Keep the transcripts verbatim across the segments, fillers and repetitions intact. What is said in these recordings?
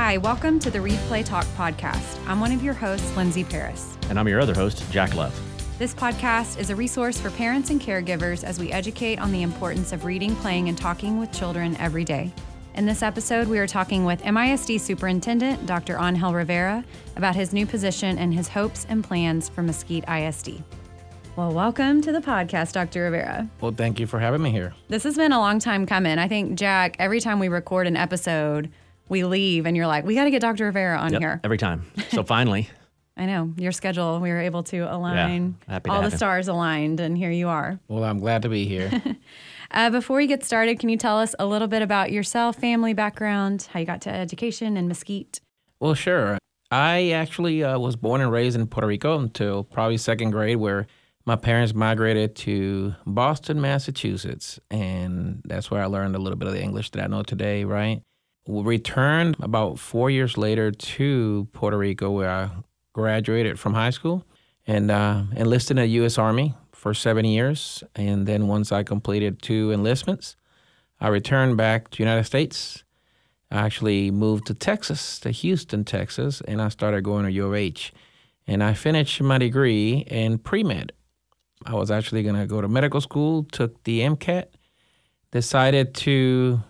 Hi, welcome to the Read Play Talk podcast. I'm one of your hosts, Lindsay Parris. And I'm your other host, Jack Love. This podcast is a resource for parents and caregivers as we educate on the importance of reading, playing, and talking with children every day. In this episode, we are talking with M I S D Superintendent Doctor Ángel Rivera about his new position and his hopes and plans for Mesquite I S D. Well, welcome to the podcast, Doctor Rivera. Well, thank you for having me here. This has been a long time coming. I think, Jack, every time we record an episode, we leave and you're like, we got to get Doctor Rivera on yep, here. Every time. So finally. I know. Your schedule, we were able to align. Yeah, happy to all the him. Stars aligned, and here you are. Well, I'm glad to be here. uh, before we get started, can you tell us a little bit about yourself, family background, how you got to education in Mesquite? Well, sure. I actually uh, was born and raised in Puerto Rico until probably second grade, where my parents migrated to Boston, Massachusetts, and that's where I learned a little bit of the English that I know today, right? We returned about four years later to Puerto Rico, where I graduated from high school and uh, enlisted in the U S Army for seven years. And then once I completed two enlistments, I returned back to the United States. I actually moved to Texas, to Houston, Texas, and I started going to U of H. And I finished my degree in pre-med. I was actually going to go to medical school, took the MCAT, decided to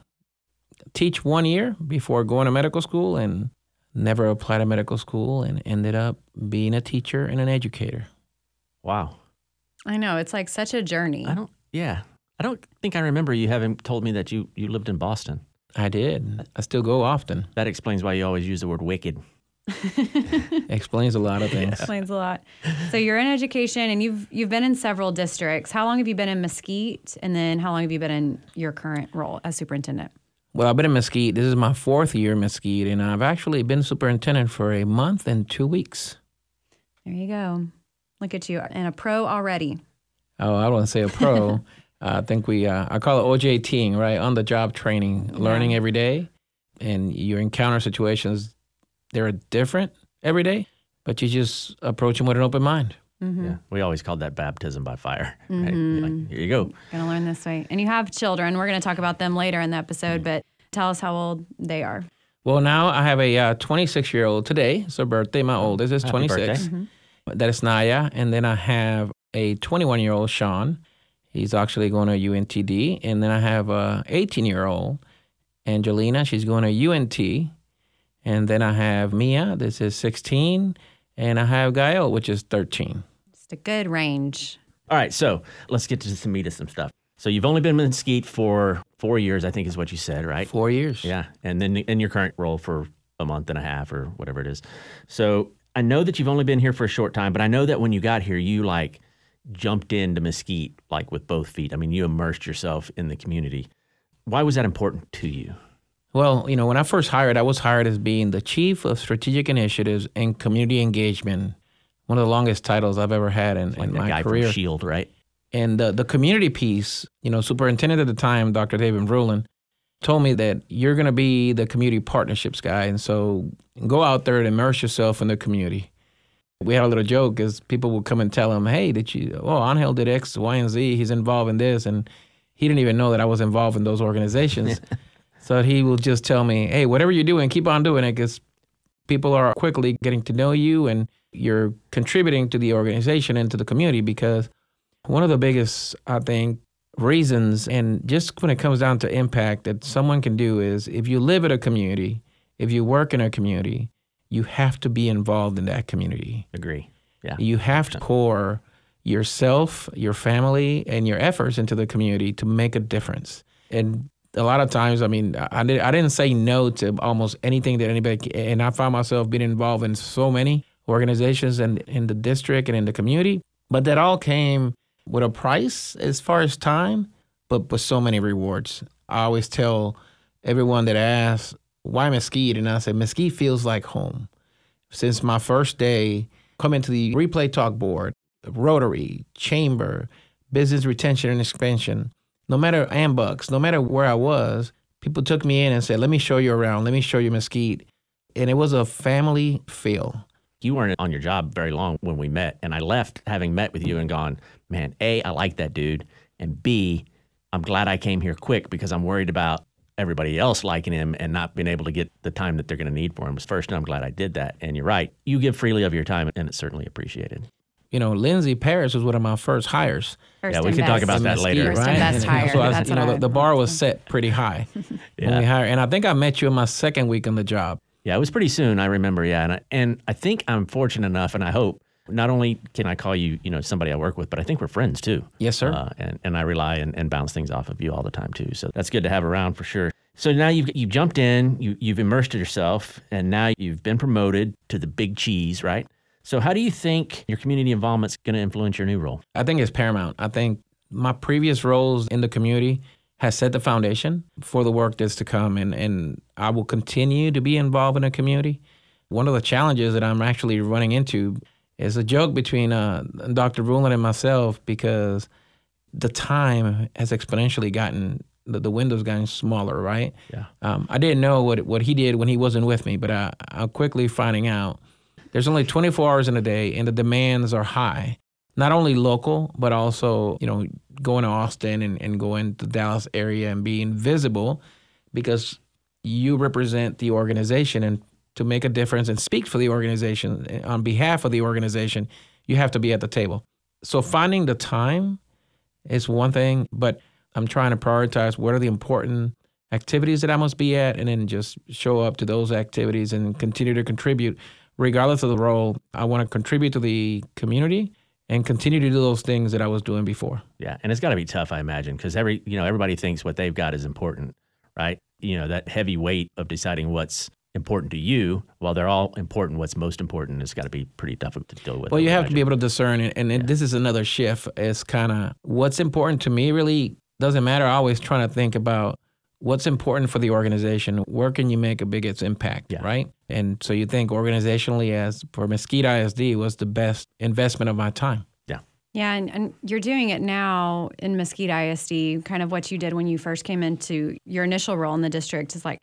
teach one year before going to medical school, and never applied to medical school and ended up being a teacher and an educator. Wow. I know. It's like such a journey. I don't, yeah. I don't think I remember you having told me that you, you lived in Boston. I did. I still go often. That explains why you always use the word wicked. Explains a lot of things. Explains a lot. So you're in education, and you've you've been in several districts. How long have you been in Mesquite, and then how long have you been in your current role as superintendent? Well, I've been in Mesquite. This is my fourth year in Mesquite, and I've actually been superintendent for a month and two weeks. There you go. Look at you, and a pro already. Oh, I wouldn't say a pro. uh, I think we uh, I call it O J T, right? On the job training, yeah. Learning every day, and you encounter situations. They're different every day, but you just approach them with an open mind. Mm-hmm. Yeah, we always called that baptism by fire. Right? Mm-hmm. Like, here you go. Going to learn this way. And you have children. We're going to talk about them later in the episode, mm-hmm. but tell us how old they are. Well, now I have a uh, twenty-six-year-old today. So birthday, my oldest is twenty-six. Mm-hmm. That is Naya. And then I have a twenty-one-year-old, Sean. He's actually going to U N T D. And then I have a eighteen-year-old, Angelina. She's going to U N T. And then I have Mia, this is sixteen, and I have Gael, which is thirteen. Just a good range. All right, so let's get to some meat of some stuff. So you've only been in Mesquite for four years, I think is what you said, right? Four years. Yeah, and then in your current role for a month and a half or whatever it is. So I know that you've only been here for a short time, but I know that when you got here, you like jumped into Mesquite like with both feet. I mean, you immersed yourself in the community. Why was that important to you? Well, you know, when I first hired, I was hired as being the Chief of Strategic Initiatives and Community Engagement, one of the longest titles I've ever had in, like in my guy career. From SHIELD, right? And the, the community piece, you know, superintendent at the time, Doctor David Rulon, told me that you're going to be the community partnerships guy. And so go out there and immerse yourself in the community. We had a little joke because people would come and tell him, hey, did you, oh, Ángel did X, Y, and Z. He's involved in this. And he didn't even know that I was involved in those organizations. So he will just tell me, hey, whatever you're doing, keep on doing it because people are quickly getting to know you and you're contributing to the organization and to the community because one of the biggest, I think, reasons and just when it comes down to impact that someone can do is if you live in a community, if you work in a community, you have to be involved in that community. Agree. Yeah. You have to pour yourself, your family, and your efforts into the community to make a difference. And a lot of times, I mean, I, did, I didn't say no to almost anything that anybody, and I found myself being involved in so many organizations and in the district and in the community, but that all came with a price as far as time, but with so many rewards. I always tell everyone that asks, why Mesquite? And I say, Mesquite feels like home. Since my first day, coming to the Replay Talk Board, Rotary, Chamber, Business Retention and Expansion, no matter Ambucks, no matter where I was, people took me in and said, let me show you around. Let me show you Mesquite. And it was a family feel. You weren't on your job very long when we met. And I left having met with you and gone, man, A, I like that dude. And B, I'm glad I came here quick because I'm worried about everybody else liking him and not being able to get the time that they're going to need for him was first, and I'm glad I did that. And you're right. You give freely of your time, and it's certainly appreciated. You know, Lindsay Parris was one of my first hires. First yeah, we can best. talk about that later. First right? and best hire. So was, you know, the, the bar was set pretty high yeah. when we hired. And I think I met you in my second week on the job. Yeah, it was pretty soon, I remember, yeah. And I, and I think I'm fortunate enough, and I hope, not only can I call you, you know, somebody I work with, but I think we're friends too. Yes, sir. Uh, and, and I rely and, and bounce things off of you all the time too. So that's good to have around for sure. So now you've you've jumped in, you, you've immersed yourself, and now you've been promoted to the big cheese, right? So how do you think your community involvement's going to influence your new role? I think it's paramount. I think my previous roles in the community has set the foundation for the work that's to come, and, and I will continue to be involved in the community. One of the challenges that I'm actually running into is a joke between uh, Doctor Rulon and myself, because the time has exponentially gotten, the, the window's gotten smaller, right? Yeah. Um, I didn't know what what he did when he wasn't with me, but I, I'm quickly finding out there's only twenty-four hours in a day, and the demands are high, not only local, but also, you know, going to Austin and, and going to the Dallas area and being visible, because you represent the organization, and to make a difference and speak for the organization, on behalf of the organization, you have to be at the table. So finding the time is one thing, but I'm trying to prioritize what are the important activities that I must be at, and then just show up to those activities and continue to contribute. Regardless of the role, I want to contribute to the community and continue to do those things that I was doing before. Yeah, and it's got to be tough, I imagine, because every you know everybody thinks what they've got is important, right? You know, that heavy weight of deciding what's important to you, while they're all important, what's most important has got to be pretty tough to deal with. Well, you have to be able to discern, and, and yeah. this is another shift. It's kind of what's important to me really doesn't matter. I always trying to think about what's important for the organization. Where can you make a biggest impact, yeah. right? And so you think organizationally, as for Mesquite I S D, was the best investment of my time. Yeah, and, and you're doing it now in Mesquite I S D, kind of what you did when you first came into your initial role in the district is like,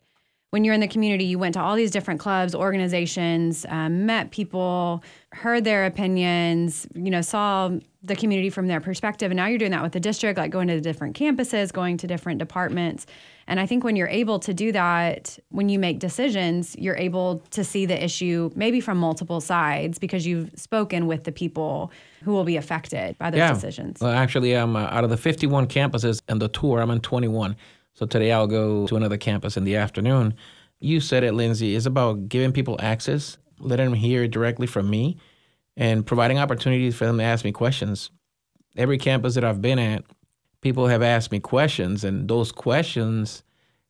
when you're in the community, you went to all these different clubs, organizations, um, met people, heard their opinions, you know, saw the community from their perspective. And now you're doing that with the district, like going to the different campuses, going to different departments. And I think when you're able to do that, when you make decisions, you're able to see the issue maybe from multiple sides, because you've spoken with the people who will be affected by those yeah. decisions. Well, actually, I'm uh, out of the fifty-one campuses and the tour, I'm on twenty-one. So today I'll go to another campus in the afternoon. You said it, Lindsay, it's about giving people access, letting them hear directly from me, and providing opportunities for them to ask me questions. Every campus that I've been at, people have asked me questions, and those questions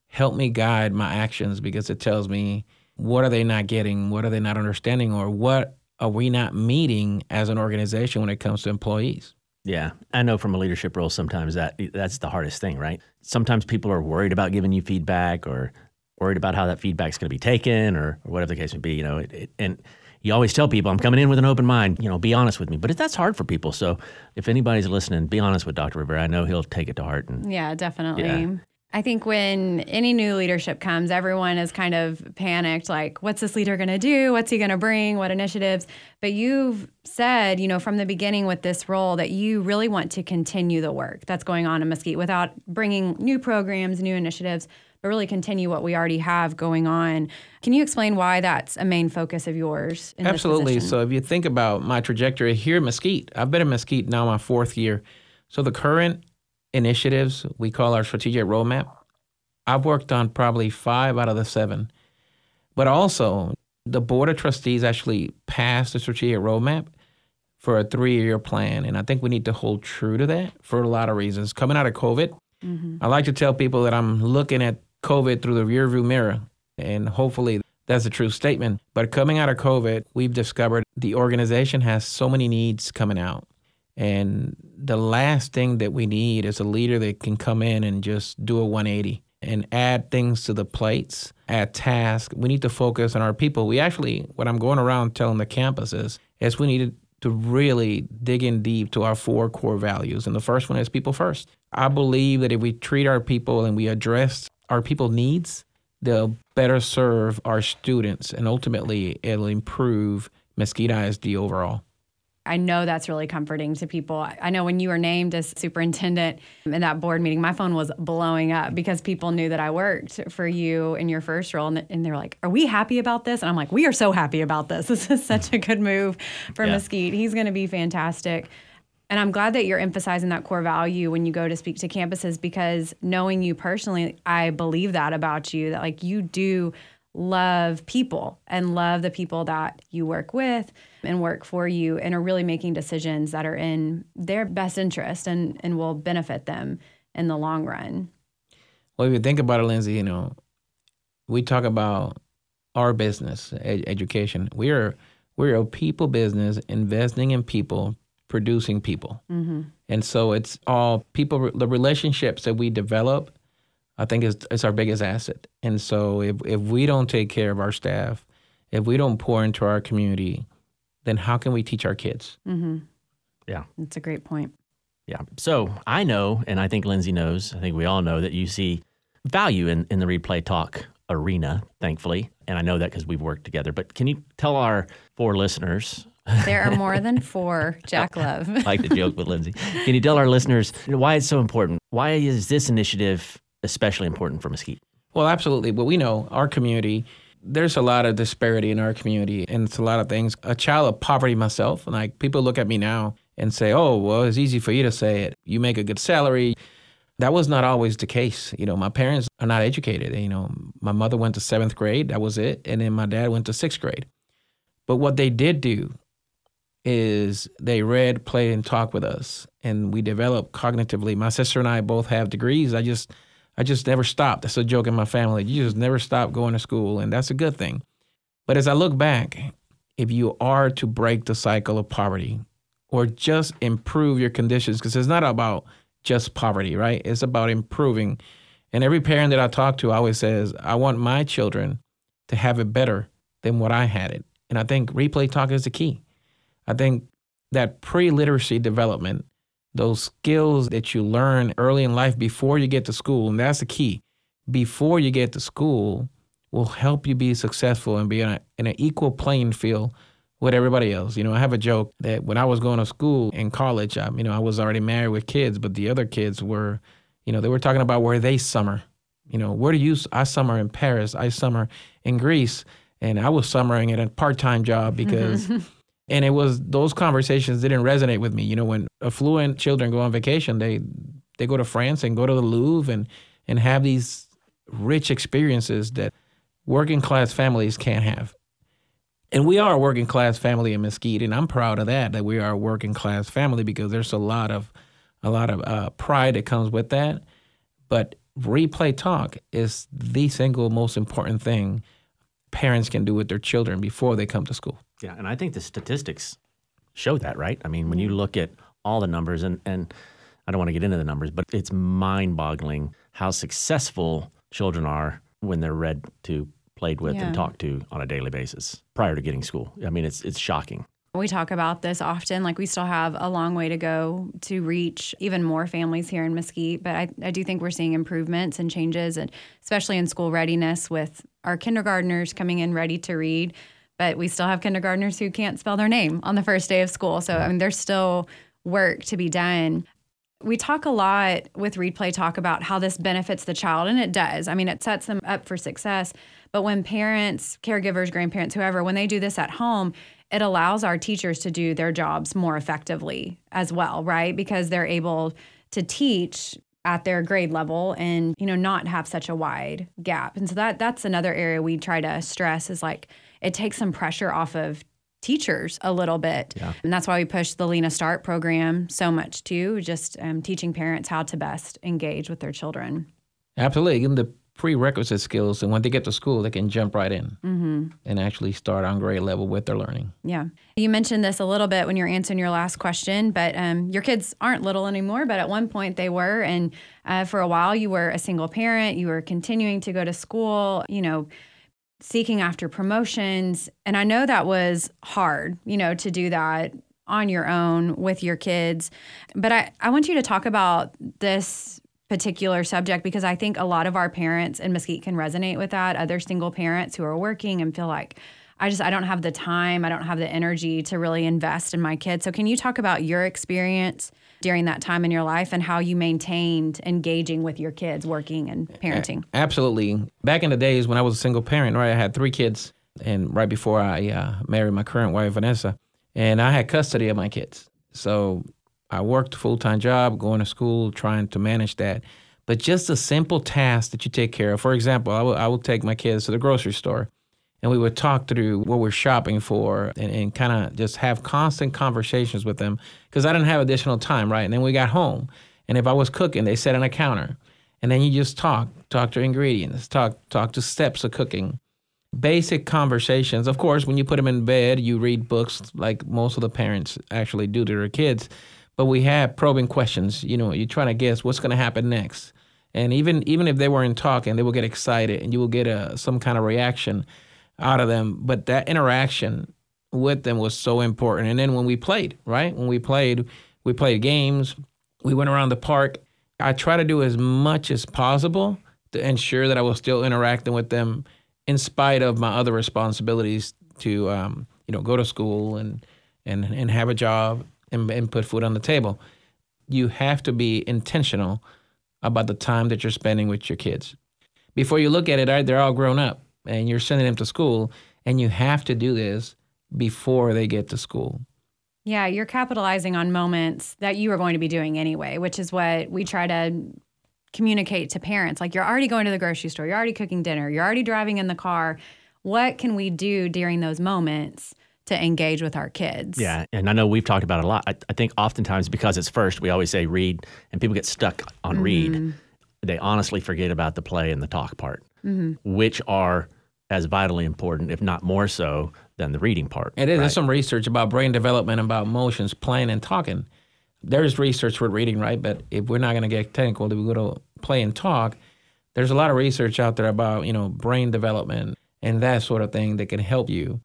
help me guide my actions, because it tells me what are they not getting, what are they not understanding, or what are we not meeting as an organization when it comes to employees. Yeah, I know from a leadership role sometimes that that's the hardest thing, right? Sometimes people are worried about giving you feedback, or worried about how that feedback's going to be taken, or, or whatever the case may be. You know, it, it, and you always tell people, I'm coming in with an open mind. You know, be honest with me. But that's hard for people. So if anybody's listening, be honest with Doctor Rivera. I know he'll take it to heart. And, yeah, definitely. Yeah. I think when any new leadership comes, everyone is kind of panicked, like, what's this leader going to do? What's he going to bring? What initiatives? But you've said, you know, from the beginning with this role that you really want to continue the work that's going on in Mesquite without bringing new programs, new initiatives, but really continue what we already have going on. Can you explain why that's a main focus of yours? In Absolutely. This so if you think about my trajectory here at Mesquite, I've been in Mesquite now my fourth year. So the current initiatives we call our strategic roadmap, I've worked on probably five out of the seven. But also, the Board of Trustees actually passed the strategic roadmap for a three-year plan, and I think we need to hold true to that for a lot of reasons. Coming out of COVID, mm-hmm. I like to tell people that I'm looking at COVID through the rearview mirror, and hopefully that's a true statement. But coming out of COVID, we've discovered the organization has so many needs coming out. And the last thing that we need is a leader that can come in and just do a one eighty and add things to the plates, add tasks. We need to focus on our people. We actually, what I'm going around telling the campuses is we need to really dig in deep to our four core values. And the first one is people first. I believe that if we treat our people and we address our people's needs, they'll better serve our students, and ultimately it'll improve Mesquite I S D overall. I know that's really comforting to people. I know when you were named as superintendent in that board meeting, my phone was blowing up because people knew that I worked for you in your first role. And they were like, are we happy about this? And I'm like, we are so happy about this. This is such a good move for yeah. Mesquite. He's going to be fantastic. And I'm glad that you're emphasizing that core value when you go to speak to campuses, because knowing you personally, I believe that about you, that like you do love people and love the people that you work with and work for you and are really making decisions that are in their best interest and, and will benefit them in the long run. Well, if you think about it, Lindsay, you know, we talk about our business, ed- education. We are, we're a people business, investing in people, producing people. Mm-hmm. And so it's all people, the relationships that we develop, I think it's, it's our biggest asset. And so if, if we don't take care of our staff, if we don't pour into our community, then how can we teach our kids? Mm-hmm. Yeah. That's a great point. Yeah. So I know, and I think Lindsay knows, I think we all know that you see value in, in the Read Play Talk arena, thankfully. And I know that because we've worked together. But can you tell our four listeners? There are more than four, Jack Love. I like the joke with Lindsay. Can you tell our listeners why it's so important? Why is this initiative especially important for Mesquite? Well, absolutely. But we know our community, there's a lot of disparity in our community, and it's a lot of things. A child of poverty myself, and like people look at me now and say, oh, well, it's easy for you to say it. You make a good salary. That was not always the case. You know, my parents are not educated. You know, my mother went to seventh grade. That was it. And then my dad went to sixth grade. But what they did do is they read, played, and talked with us. And we developed cognitively. My sister and I both have degrees. I just... I just never stopped. That's a joke in my family. You just never stop going to school, and that's a good thing. But as I look back, if you are to break the cycle of poverty or just improve your conditions, because it's not about just poverty, right? It's about improving. And every parent that I talk to always says, I want my children to have it better than what I had it. And I think Replay Talk is the key. I think that pre-literacy development, those skills that you learn early in life before you get to school, and that's the key, before you get to school will help you be successful and be in, a, in an equal playing field with everybody else. You know, I have a joke that when I was going to school in college, I, you know, I was already married with kids, but the other kids were, you know, they were talking about where they summer. You know, where do you, I summer in Paris, I summer in Greece, and I was summering at a part-time job because... And it was, those conversations didn't resonate with me. You know, when affluent children go on vacation, they they go to France and go to the Louvre and, and have these rich experiences that working class families can't have. And we are a working class family in Mesquite, and I'm proud of that, that we are a working class family, because there's a lot of a lot of uh, pride that comes with that. But Replay Talk is the single most important thing parents can do with their children before they come to school. Yeah, and I think the statistics show that, right? I mean, when you look at all the numbers, and, and I don't want to get into the numbers, but it's mind-boggling how successful children are when they're read to, played with, yeah. and talked to on a daily basis prior to getting school. I mean, it's it's shocking. We talk about this often. Like, we still have a long way to go to reach even more families here in Mesquite. But I, I do think we're seeing improvements and changes, and especially in school readiness with our kindergartners coming in ready to read. But we still have kindergartners who can't spell their name on the first day of school. So, I mean, there's still work to be done. We talk a lot with Read Play Talk about how this benefits the child, and it does. I mean, it sets them up for success. But when parents, caregivers, grandparents, whoever, when they do this at home, it allows our teachers to do their jobs more effectively as well, right? Because they're able to teach at their grade level and, you know, not have such a wide gap. And so that that's another area we try to stress is like, it takes some pressure off of teachers a little bit. Yeah. And that's why we push the Lena Start program so much too, just um, teaching parents how to best engage with their children. Absolutely. Give them the prerequisite skills. And when they get to school, they can jump right in mm-hmm. and actually start on grade level with their learning. Yeah. You mentioned this a little bit when you were answering your last question, but um, your kids aren't little anymore, but at one point they were. And uh, for a while you were a single parent, you were continuing to go to school, you know, seeking after promotions. And I know that was hard, you know, to do that on your own with your kids. But I, I want you to talk about this particular subject, because I think a lot of our parents in Mesquite can resonate with that. Other single parents who are working and feel like, I just, I don't have the time. I don't have the energy to really invest in my kids. So can you talk about your experience during that time in your life and how you maintained engaging with your kids, working and parenting? Absolutely. Back in the days when I was a single parent, right, I had three kids. And right before I uh, married my current wife, Vanessa, and I had custody of my kids. So I worked a full-time job, going to school, trying to manage that. But just a simple task that you take care of. For example, I will, I will take my kids to the grocery store, and we would talk through what we're shopping for and, and kind of just have constant conversations with them because I didn't have additional time, right? And then we got home, and if I was cooking, they sat on a counter. And then you just talk, talk to ingredients, talk, talk to steps of cooking. Basic conversations. Of course, when you put them in bed, you read books like most of the parents actually do to their kids. But we had probing questions. You know, you're trying to guess what's going to happen next. And even even if they weren't talking, they will get excited and you will get a, some kind of reaction out of them. But that interaction with them was so important. And then when we played, right? When we played, we played games. We went around the park. I try to do as much as possible to ensure that I was still interacting with them in spite of my other responsibilities to, um, you know, go to school and and, and have a job and, and put food on the table. You have to be intentional about the time that you're spending with your kids. Before you look at it, they're all grown up and you're sending them to school and you have to do this before they get to school. Yeah, you're capitalizing on moments that you are going to be doing anyway, which is what we try to communicate to parents. Like, you're already going to the grocery store, you're already cooking dinner, you're already driving in the car. What can we do during those moments to engage with our kids? Yeah, and I know we've talked about it a lot. I, I think oftentimes because it's first, we always say read, and people get stuck on mm-hmm. read. They honestly forget about the play and the talk part, mm-hmm. which are as vitally important, if not more so, than the reading part. It is. Right? There's some research about brain development, about emotions, playing and talking. There's research with reading, right? But if we're not going to get technical, if we go to play and talk, there's a lot of research out there about, you know, brain development and that sort of thing that can help you.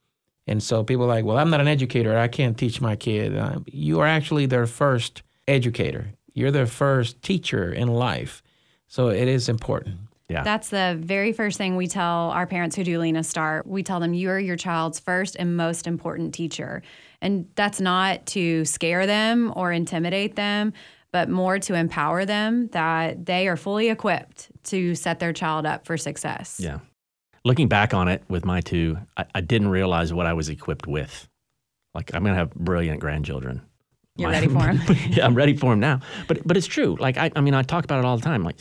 And so people are like, well, I'm not an educator. I can't teach my kid. Uh, you are actually their first educator. You're their first teacher in life. So it is important. Yeah. That's the very first thing we tell our parents who do Lena Start. We tell them you are your child's first and most important teacher. And that's not to scare them or intimidate them, but more to empower them that they are fully equipped to set their child up for success. Yeah. Looking back on it with my two, I, I didn't realize what I was equipped with. Like, I'm going to have brilliant grandchildren. You're my, ready for them. Yeah, I'm ready for them now. But but it's true. Like, I, I mean, I talk about it all the time. Like,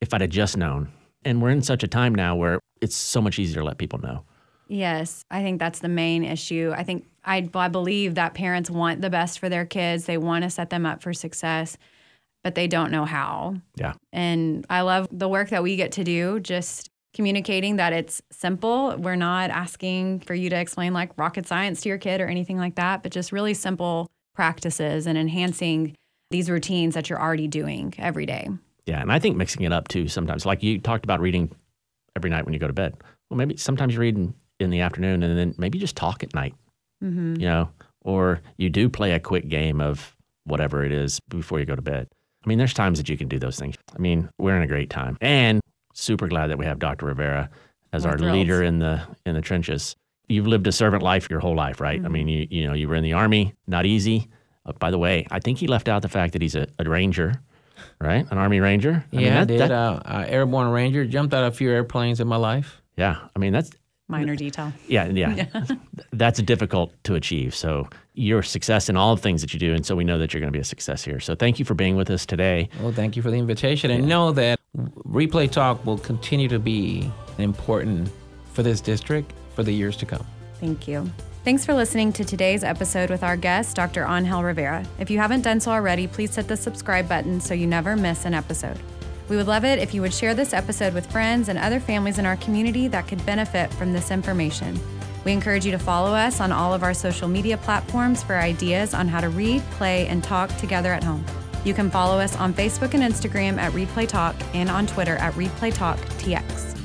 if I'd have just known. And we're in such a time now where it's so much easier to let people know. Yes, I think that's the main issue. I think I, I believe that parents want the best for their kids. They want to set them up for success, but they don't know how. Yeah. And I love the work that we get to do, just communicating that it's simple. We're not asking for you to explain like rocket science to your kid or anything like that, but just really simple practices and enhancing these routines that you're already doing every day. Yeah, and I think mixing it up too sometimes. Like you talked about reading every night when you go to bed. Well, maybe sometimes you read in, in the afternoon and then maybe just talk at night, mm-hmm. you know, or you do play a quick game of whatever it is before you go to bed. I mean, there's times that you can do those things. I mean, we're in a great time. And super glad that we have Doctor Rivera as We're our thrilled. leader in the in the trenches. You've lived a servant life your whole life, right? Mm-hmm. I mean, you you know, you were in the Army, not easy. Uh, by the way, I think he left out the fact that he's a, a Ranger, right? An Army Ranger. I yeah, mean, that, I did. That, uh, uh, airborne Ranger. Jumped out of a few airplanes in my life. Yeah, I mean, that's... Minor detail. Yeah, yeah. That's difficult to achieve. So your success in all the things that you do, and so we know that you're going to be a success here. So thank you for being with us today. Well, thank you for the invitation. And yeah. know that Replay Talk will continue to be important for this district for the years to come. Thank you. Thanks for listening to today's episode with our guest, Doctor Ángel Rivera. If you haven't done so already, please hit the subscribe button so you never miss an episode. We would love it if you would share this episode with friends and other families in our community that could benefit from this information. We encourage you to follow us on all of our social media platforms for ideas on how to read, play, and talk together at home. You can follow us on Facebook and Instagram at Read Play Talk and on Twitter at Read Play Talk T X.